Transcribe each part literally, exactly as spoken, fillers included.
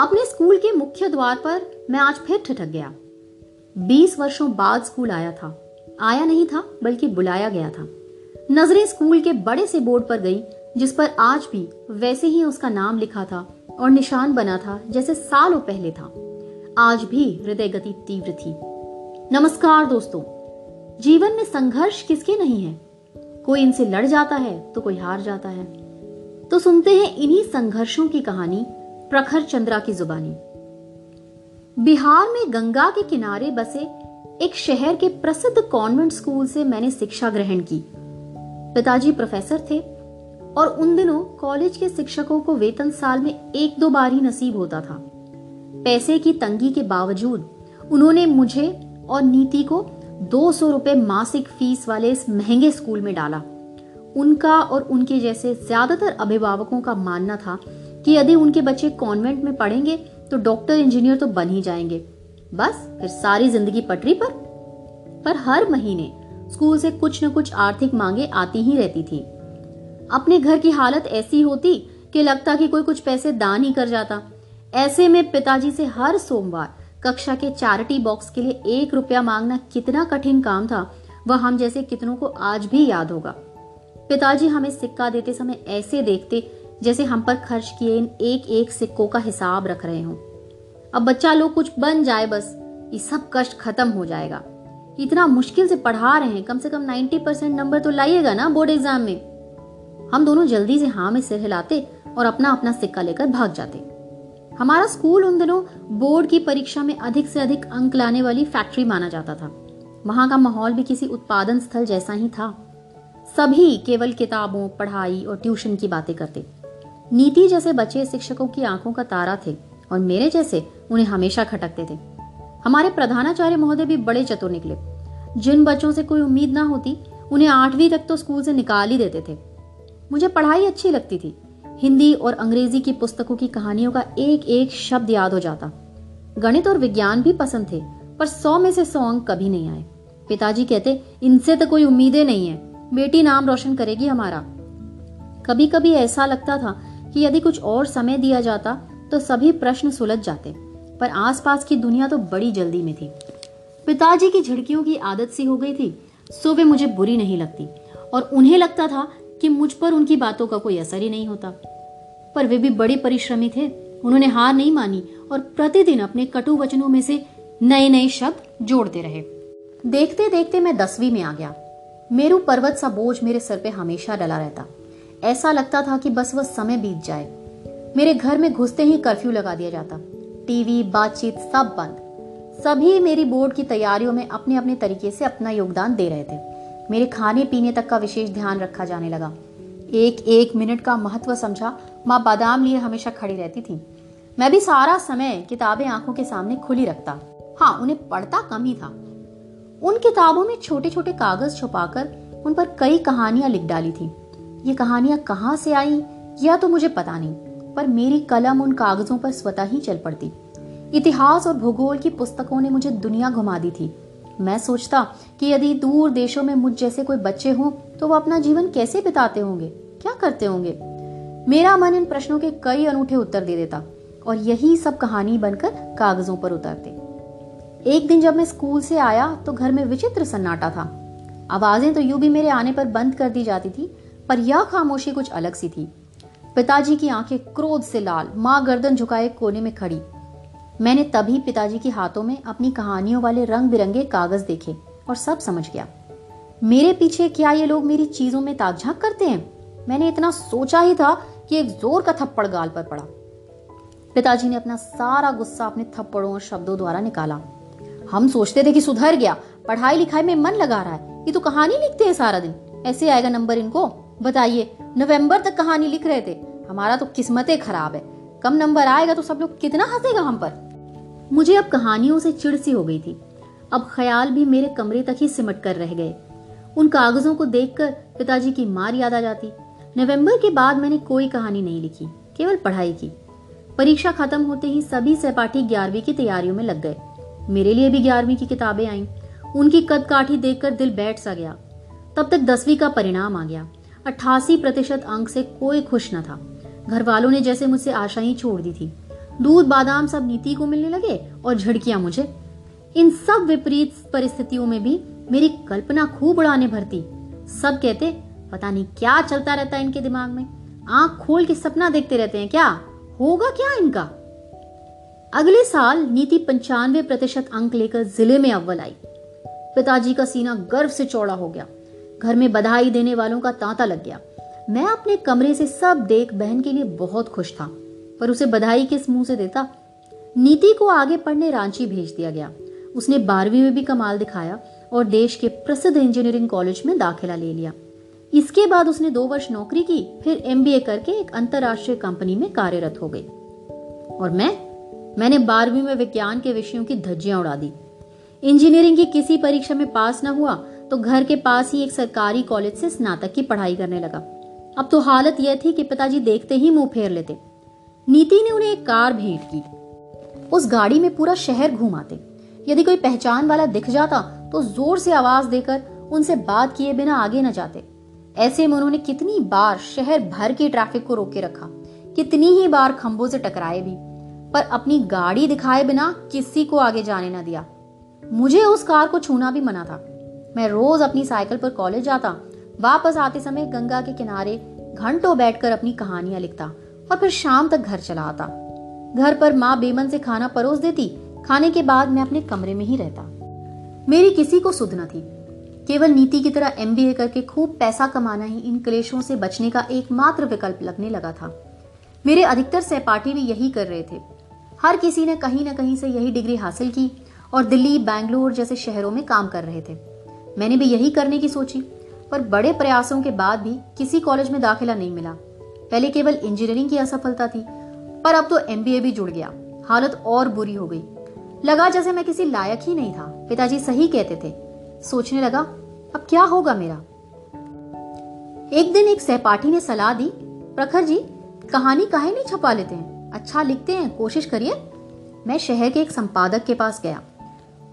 अपने स्कूल के मुख्य द्वार पर मैं आज फिर ठिठक गया। बीस वर्षों बाद स्कूल आया था, आया नहीं था बल्कि बुलाया गया था। नजरें स्कूल के बड़े से बोर्ड पर गई जिस पर आज भी वैसे ही उसका नाम लिखा था और निशान बना था जैसे सालों पहले था। आज भी हृदय गति तीव्र थी। नमस्कार दोस्तों, जीवन में संघर्ष किसके नहीं है? कोई इनसे लड़ जाता है तो कोई हार जाता है। तो सुनते हैं इन्हीं संघर्षों की कहानी प्रखर चंद्रा की जुबानी। बिहार में गंगा के किनारे बसे एक शहर के प्रसिद्ध कॉन्वेंट स्कूल से मैंने शिक्षा ग्रहण की। पिताजी प्रोफेसर थे और उन दिनों कॉलेज के शिक्षकों को वेतन साल में एक दो बार ही नसीब होता था। पैसे की तंगी के बावजूद उन्होंने मुझे और नीति को दो सौ रुपए मासिक फीस वाले इस महंगे स्कूल में डाला। उनका और उनके जैसे ज्यादातर अभिभावकों का मानना था कि यदि उनके बच्चे कॉन्वेंट में पढ़ेंगे तो डॉक्टर इंजीनियर तो बन ही जाएंगे, बस फिर सारी जिंदगी पटरी पर। पर हर महीने स्कूल से कुछ न कुछ आर्थिक मांगे आती ही रहती थी। अपने घर की हालत ऐसी होती कि लगता कि कोई कुछ पैसे दान ही कर जाता। ऐसे में पिताजी से हर सोमवार कक्षा के चैरिटी बॉक्स के लिए एक रुपया मांगना कितना कठिन काम था वह हम जैसे कितनों को आज भी याद होगा। पिताजी हमें सिक्का देते समय ऐसे देखते जैसे हम पर खर्च किए इन एक एक सिक्कों का हिसाब रख रहे हों। अब बच्चा लोग कुछ बन जाए, बस ये सब कष्ट खत्म हो जाएगा। इतना मुश्किल से पढ़ा रहे हैं, कम से कम नब्बे परसेंट नंबर तो लाइएगा ना बोर्ड एग्जाम में। हम दोनों जल्दी से हाँ में सिर हिलाते और अपना अपना सिक्का लेकर भाग जाते। हमारा स्कूल उन दिनों बोर्ड की परीक्षा में अधिक से अधिक अंक लाने वाली फैक्ट्री माना जाता था। वहां का माहौल भी किसी उत्पादन स्थल जैसा ही था। सभी केवल किताबों, पढ़ाई और ट्यूशन की बातें करते। नीति जैसे बच्चे शिक्षकों की आंखों का तारा थे और मेरे जैसे उन्हें हमेशा खटकते थे। हमारे प्रधानाचार्य महोदय भी बड़े चतुर निकले। जिन बच्चों से कोई उम्मीद ना होती उन्हें आठवीं तक तो स्कूल से निकाल ही देते थे। मुझे पढ़ाई अच्छी लगती थी। हिंदी और अंग्रेजी की पुस्तकों की कहानियों का एक एक शब्द याद हो जाता। गणित और विज्ञान भी पसंद थे, पर सौ में से सौ अंक कभी नहीं आए। पिताजी कहते, इनसे तो कोई उम्मीदें नहीं है, बेटी नाम रोशन करेगी हमारा। कभी कभी ऐसा लगता था कि यदि कुछ और समय दिया जाता तो सभी प्रश्न सुलझ जाते, पर आसपास की दुनिया तो बड़ी जल्दी में थी। पिताजी की झिड़कियों की आदत सी हो गई थी, सो वे मुझे बुरी नहीं लगती और उन्हें लगता था कि मुझ पर उनकी बातों का कोई असर ही नहीं होता। पर वे भी बड़े परिश्रमी थे। उन्होंने हार नहीं मानी और प्रतिदिन अपने कटु वचनों में से नए नए शब्द जोड़ते रहे। देखते देखते मैं दसवीं में आ गया। मेरू पर्वत सा बोझ मेरे सर पे हमेशा डला रहता। ऐसा लगता था कि बस वह समय बीत जाए। मेरे घर में घुसते ही कर्फ्यू लगा दिया जाता। टीवी, बातचीत सब बंद। सभी मेरी बोर्ड की तैयारियों में अपने अपने तरीके से अपना योगदान दे रहे थे। मेरे खाने पीने तक का विशेष ध्यान रखा जाने लगा। एक एक मिनट का महत्व समझा माँ बादाम लिए हमेशा खड़ी रहती थी। मैं भी सारा समय किताबें आंखों के सामने खुली रखता। हाँ, उन्हें पढ़ता कम ही था। उन किताबों में छोटे छोटे कागज छुपाकर उन पर कई कहानियां लिख डाली थी। ये कहानियां कहाँ से आई यह तो मुझे पता नहीं, पर मेरी कलम उन कागजों पर स्वतः ही चल पड़ती। इतिहास और भूगोल की पुस्तकों ने मुझे दुनिया घुमा दी थी। मैं सोचता कि यदि दूर देशों में मुझ जैसे कोई बच्चे हों तो वह अपना जीवन कैसे बिताते होंगे, क्या करते होंगे। मेरा मन इन प्रश्नों के कई अनूठे उत्तर दे देता और यही सब कहानी बनकर कागजों पर उतरते। एक दिन जब मैं स्कूल से आया तो घर में विचित्र सन्नाटा था। आवाजें तो यूं भी मेरे आने पर बंद कर दी जाती थी, पर यह खामोशी कुछ अलग सी थी। पिताजी की आंखें क्रोध से लाल, माँ गर्दन झुकाए कोने में खड़ी। मैंने तभी पिताजी के हाथों में अपनी कहानियों वाले रंग बिरंगे कागज देखे और सब समझ गया। मेरे पीछे क्या ये लोग मेरी चीजों में ताक झांक करते हैं? मैंने इतना सोचा ही था कि एक जोर का थप्पड़ गाल पर पड़ा। पिताजी ने अपना सारा गुस्सा अपने थप्पड़ों और शब्दों द्वारा निकाला। हम सोचते थे कि सुधर गया, पढ़ाई लिखाई में मन लगा रहा है, ये तो कहानी लिखते हैं सारा दिन, ऐसे आएगा नंबर इनको। बताइए, नवम्बर तक कहानी लिख रहे थे। हमारा तो किस्मतें खराब है, कम नंबर आएगा तो सब लोग कितना हंसेगा हम पर। मुझे अब कहानियों से चिढ़ सी हो गई थी। अब ख्याल भी मेरे कमरे तक ही सिमट कर रह गए। उन कागजों को देखकर पिताजी की मार याद आ जाती। नवंबर के बाद मैंने कोई कहानी नहीं लिखी, केवल पढ़ाई की। परीक्षा खत्म होते ही सभी सहपाठी ग्यारहवीं की तैयारियों में लग गए। मेरे लिए भी ग्यारहवीं की किताबें आईं। उनकी कदकाठी देखकर दिल बैठ सा गया। तब तक दसवीं का परिणाम आ गया। अट्ठासी प्रतिशत अंक से कोई खुश न था। घर वालों ने जैसे मुझसे आशा ही छोड़ दी थी। दूध बादाम सब नीति को मिलने लगे और झड़कियां मुझे। इन सब विपरीत परिस्थितियों में भी मेरी कल्पना खूब उड़ाने भरती। सब कहते पता नहीं क्या चलता रहता है इनके दिमाग में, आंख खोल के सपना देखते रहते हैं, क्या होगा क्या इनका। अगले साल नीति पंचानवे प्रतिशत अंक लेकर जिले में अव्वल आई। पिताजी का सीना गर्व से चौड़ा हो गया। घर में बधाई देने वालों का तांता लग गया। मैं अपने कमरे से सब देख बहन के लिए बहुत खुश था, पर उसे बधाई किस मुंह से देता। नीति को आगे पढ़ने रांची भेज दिया गया। उसने बारहवीं में भी कमाल दिखाया और देश के प्रसिद्ध इंजीनियरिंग कॉलेज में दाखिला ले लिया। इसके बाद उसने दो वर्ष नौकरी की, फिर एमबीए करके एक अंतरराष्ट्रीय कंपनी में कार्यरत हो गई। और मैं मैंने बारहवीं में विज्ञान के विषयों की धज्जियां उड़ा दी। इंजीनियरिंग की किसी परीक्षा में पास न हुआ तो घर के पास ही एक सरकारी कॉलेज से स्नातक की पढ़ाई करने लगा। अब तो हालत यह थी कि पिताजी देखते ही मुंह फेर लेते। नीति ने उन्हें एक कार भेंट की। उस गाड़ी में पूरा शहर घूमाते। यदि कोई पहचान वाला दिख जाता तो जोर से आवाज देकर उनसे बात किए बिना आगे न जाते। ऐसे में उन्होंने कितनी बार शहर भर के ट्रैफिक को रोके रखा, कितनी ही बार खंभों से टकराए भी, पर अपनी गाड़ी दिखाए बिना किसी को आगे जाने न दिया। मुझे उस कार को छूना भी मना था। मैं रोज अपनी साइकिल पर कॉलेज जाता, वापस आते समय गंगा के किनारे घंटों बैठकर अपनी कहानियां लिखता और फिर शाम तक घर चला आता। घर पर माँ बेमन से खाना परोस देती। खाने के बाद मैं अपने कमरे में ही रहता। मेरी किसी को सुध न थी। केवल नीति की तरह एमबीए करके खूब पैसा कमाना ही इन क्लेशों से बचने का एकमात्र विकल्प लगने लगा था। मेरे अधिकतर सहपाठी भी यही कर रहे थे। हर किसी ने कहीं न कहीं से यही डिग्री हासिल की और दिल्ली, बेंगलुरु जैसे शहरों में काम कर रहे थे। मैंने भी यही करने की सोची, पर बड़े प्रयासों के बाद भी किसी कॉलेज में दाखिला नहीं मिला। पहले केवल इंजीनियरिंग की असफलता थी, पर अब तो एमबीए भी जुड़ गया। हालत और बुरी हो गई। लगा जैसे मैं किसी लायक ही नहीं था। पिताजी सही कहते थे। सोचने लगा अब क्या होगा मेरा। एक दिन एक सहपाठी ने सलाह दी, प्रखर जी कहानी काहे नहीं छपा लेते हैं, अच्छा लिखते हैं, कोशिश करिए। मैं शहर के एक संपादक के पास गया।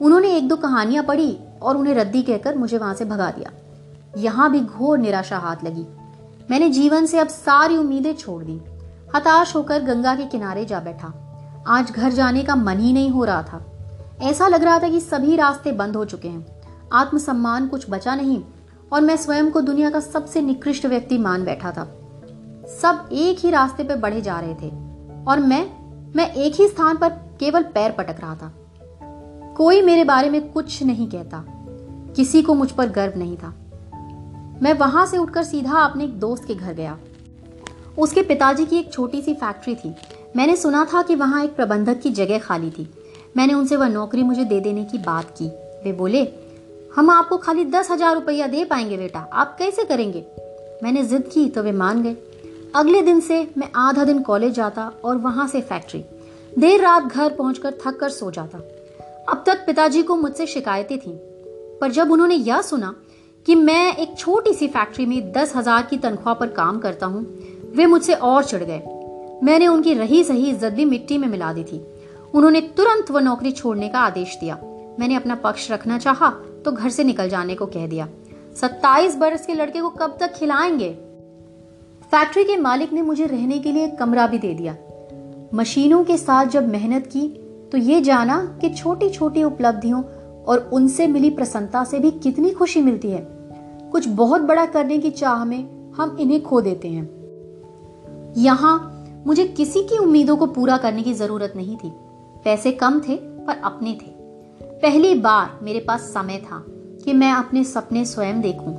उन्होंने एक दो कहानियां पढ़ी और उन्हें रद्दी कहकर मुझे वहां से भगा दिया। यहाँ भी घोर निराशा हाथ लगी। मैंने जीवन से अब सारी उम्मीदें छोड़ दी। हताश होकर गंगा के किनारे जा बैठा। आज घर जाने का मन ही नहीं हो रहा था। ऐसा लग रहा था कि सभी रास्ते बंद हो चुके हैं। आत्मसम्मान कुछ बचा नहीं और मैं स्वयं को दुनिया का सबसे निकृष्ट व्यक्ति मान बैठा था। सब एक ही रास्ते पर बढ़े जा रहे थे और मैं मैं एक ही स्थान पर केवल पैर पटक रहा था। कोई मेरे बारे में कुछ नहीं कहता। किसी को मुझ पर गर्व नहीं था। मैं वहां से उठकर सीधा अपने एक दोस्त के घर गया। उसके पिताजी की एक छोटी सी फैक्ट्री थी। मैंने सुना था कि वहां एक प्रबंधक की जगह खाली थी। मैंने उनसे वह नौकरी मुझे दे देने की बात की। वे बोले हम आपको खाली दस हजार रुपया दे पाएंगे बेटा, आप कैसे करेंगे। मैंने जिद की तो वे मान गए। अगले दिन से मैं आधा दिन कॉलेज जाता और वहां से फैक्ट्री, देर रात घर पहुंचकर थक कर सो जाता। अब तक पिताजी को मुझसे शिकायतें थीं, पर जब उन्होंने यह सुना कि मैं एक छोटी सी फैक्ट्री में दस हजार की तनख्वाह पर काम करता हूँ, वे मुझसे और चिढ़ गए। मैंने उनकी रही सही इज्जत भी मिट्टी में मिला दी थी। उन्होंने तुरंत वह नौकरी छोड़ने का आदेश दिया। मैंने अपना पक्ष रखना चाहा तो घर से निकल जाने को कह दिया। सत्ताईस बरस के लड़के को कब तक खिलाएंगे। फैक्ट्री के मालिक ने मुझे रहने के लिए एक कमरा भी दे दिया। मशीनों के साथ जब मेहनत की तो ये जाना कि छोटी छोटी उपलब्धियों और उनसे मिली प्रसन्नता से भी कितनी खुशी मिलती है। कुछ बहुत बड़ा करने की चाह में हम इन्हें खो देते हैं। यहाँ मुझे किसी की उम्मीदों को पूरा करने की जरूरत नहीं थी। पैसे कम थे पर अपने थे। पहली बार मेरे पास समय था कि मैं अपने सपने स्वयं देखूं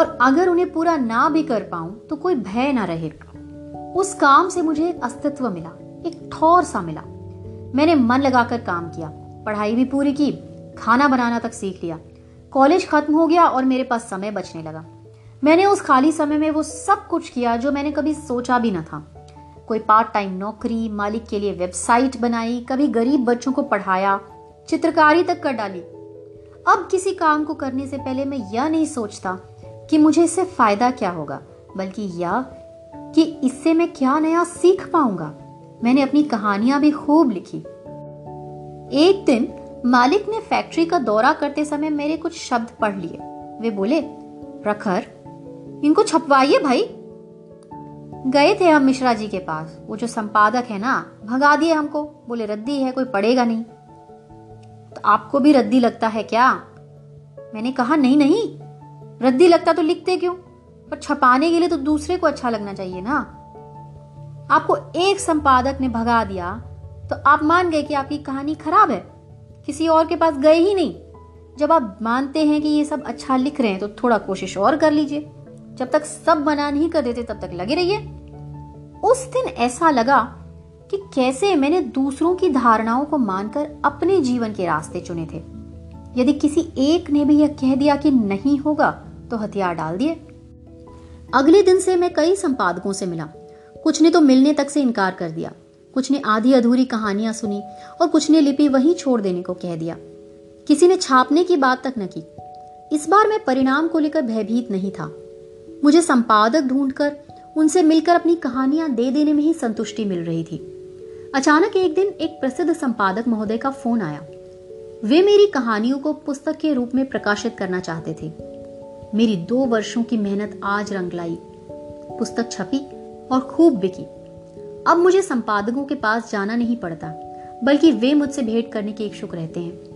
और अगर उन्हें पूरा ना भी कर पाऊं तो कोई भय ना रहे। उस काम से मुझे एक अस्तित्व मिला, एक ठौर सा मिला। मैंने मन लगाकर काम किया, पढ़ाई भी पूरी की, खाना बनाना तक सीख लिया। कॉलेज खत्म हो गया और मेरे पास समय बचने लगा। मैंने उस खाली समय में वो सब कुछ किया जो मैंने कभी सोचा भी न था। कोई पार्ट टाइम नौकरी, मालिक के लिए वेबसाइट बनाई, कभी गरीब बच्चों को पढ़ाया, चित्रकारी तक कर डाली। अब किसी काम को करने से पहले मैं यह नहीं सोचता कि मुझे इससे फायदा क्या होगा, बल्कि यह कि इससे मैं क्या नया सीख पाऊंगा। मैंने अपनी कहानियां भी खूब लिखी। एक दिन मालिक ने फैक्ट्री का दौरा करते समय मेरे कुछ शब्द पढ़ लिए। वे बोले, प्रखर इनको छपवाइए भाई। गए थे हम मिश्रा जी के पास, वो जो संपादक है ना, भगा दिए हमको, बोले रद्दी है कोई पढ़ेगा नहीं। तो आपको भी रद्दी लगता है क्या? मैंने कहा नहीं नहीं, रद्दी लगता तो लिखते क्यों, पर छपाने के लिए तो दूसरे को अच्छा लगना चाहिए ना। आपको एक संपादक ने भगा दिया तो आप मान गए कि आपकी कहानी खराब है, किसी और के पास गए ही नहीं। जब आप मानते हैं कि ये सब अच्छा लिख रहे हैं तो थोड़ा कोशिश और कर लीजिए, जब तक सब मना नहीं कर देते तब तक लगे रहिए। उस दिन ऐसा लगा कि कैसे मैंने दूसरों की धारणाओं को मानकर अपने जीवन के रास्ते चुने थे। यदि किसी एक ने भी यह कह दिया कि नहीं होगा तो हथियार डाल दिए। अगले दिन से मैं कई संपादकों से मिला, कुछ ने तो मिलने तक से इनकार कर दिया, कुछ ने आधी अधूरी कहानियां सुनी और कुछ ने लिपि वहीं छोड़ देने को कह दिया। किसी ने छापने की बात तक न की। इस बार मैं परिणाम को लेकर भयभीत नहीं था। मुझे संपादक ढूंढकर उनसे मिलकर अपनी कहानियां दे देने में ही संतुष्टि मिल रही थी। अचानक एक दिन एक प्रसिद्ध संपादक महोदय का फोन आया। वे मेरी कहानियों को पुस्तक के रूप में प्रकाशित करना चाहते थे। मेरी दो वर्षों की मेहनत आज रंग लाई, पुस्तक छपी और खूब बिकी। अब मुझे संपादकों के पास जाना नहीं पड़ता, बल्कि वे मुझसे भेंट करने के इच्छुक रहते हैं।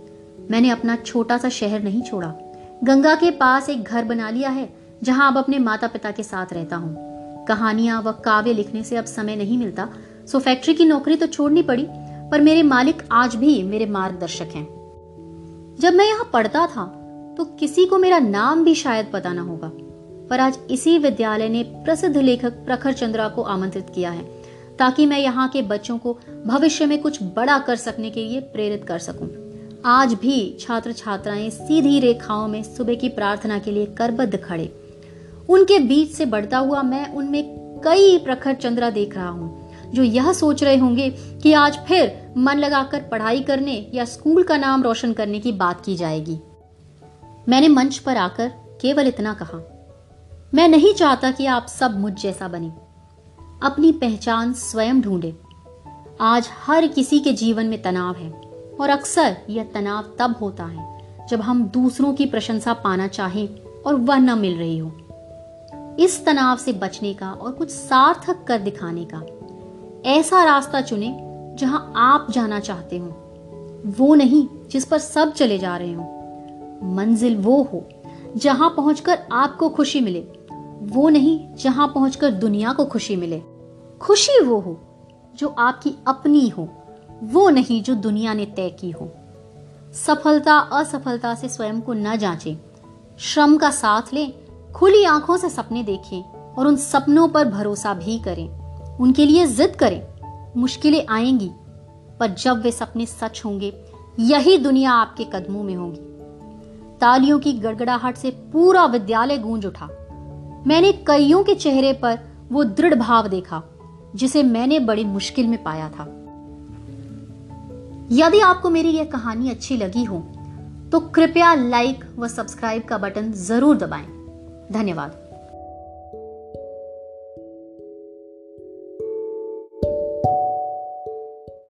मैंने अपना छोटा सा शहर नहीं छोड़ा, गंगा के पास एक घर बना लिया है जहां अब अपने माता पिता के साथ रहता हूँ। कहानियां व काव्य लिखने से अब समय नहीं मिलता, सो फैक्ट्री की नौकरी तो छोड़नी पड़ी, पर मेरे मालिक आज भी मेरे मार्गदर्शक हैं। जब मैं यहाँ पढ़ता था तो किसी को मेरा नाम भी शायद पता ना होगा, पर आज इसी विद्यालय ने प्रसिद्ध लेखक प्रखर चंद्रा को आमंत्रित किया है ताकि मैं यहाँ के बच्चों को भविष्य में कुछ बड़ा कर सकने के लिए प्रेरित कर सकूं। आज भी छात्र छात्राएं सीधी रेखाओं में सुबह की प्रार्थना के लिए करबद्ध खड़े। उनके बीच से बढ़ता हुआ मैं उनमें कई प्रखर चंद्रा देख रहा हूँ, जो यह सोच रहे होंगे कि आज फिर मन लगाकर पढ़ाई करने या स्कूल का नाम रोशन करने की बात की जाएगी। मैंने मंच पर आकर केवल इतना कहा, मैं नहीं चाहता कि आप सब मुझ जैसा बने, अपनी पहचान स्वयं ढूंढे। आज हर किसी के जीवन में तनाव है और अक्सर यह तनाव तब होता है जब हम दूसरों की प्रशंसा पाना चाहें और वह न मिल रही हो। इस तनाव से बचने का और कुछ सार्थक कर दिखाने का ऐसा रास्ता चुने जहां आप जाना चाहते हो, वो नहीं जिस पर सब चले जा रहे हो। मंजिल वो हो जहां पहुंचकर आपको खुशी मिले, वो नहीं जहां पहुंचकर दुनिया को खुशी मिले। खुशी वो हो जो आपकी अपनी हो, वो नहीं जो दुनिया ने तय की हो। सफलता असफलता से स्वयं को न जांचें, श्रम का साथ लें, खुली आंखों से सपने देखें और उन सपनों पर भरोसा भी करें। उनके लिए जिद करें, मुश्किलें आएंगी, पर जब वे सपने सच होंगे यही दुनिया आपके कदमों में होगी। तालियों की गड़गड़ाहट से पूरा विद्यालय गूंज उठा। मैंने कईयों के चेहरे पर वो दृढ़ भाव देखा जिसे मैंने बड़ी मुश्किल में पाया था। यदि आपको मेरी यह कहानी अच्छी लगी हो तो कृपया लाइक व सब्सक्राइब का बटन जरूर दबाएं। धन्यवाद।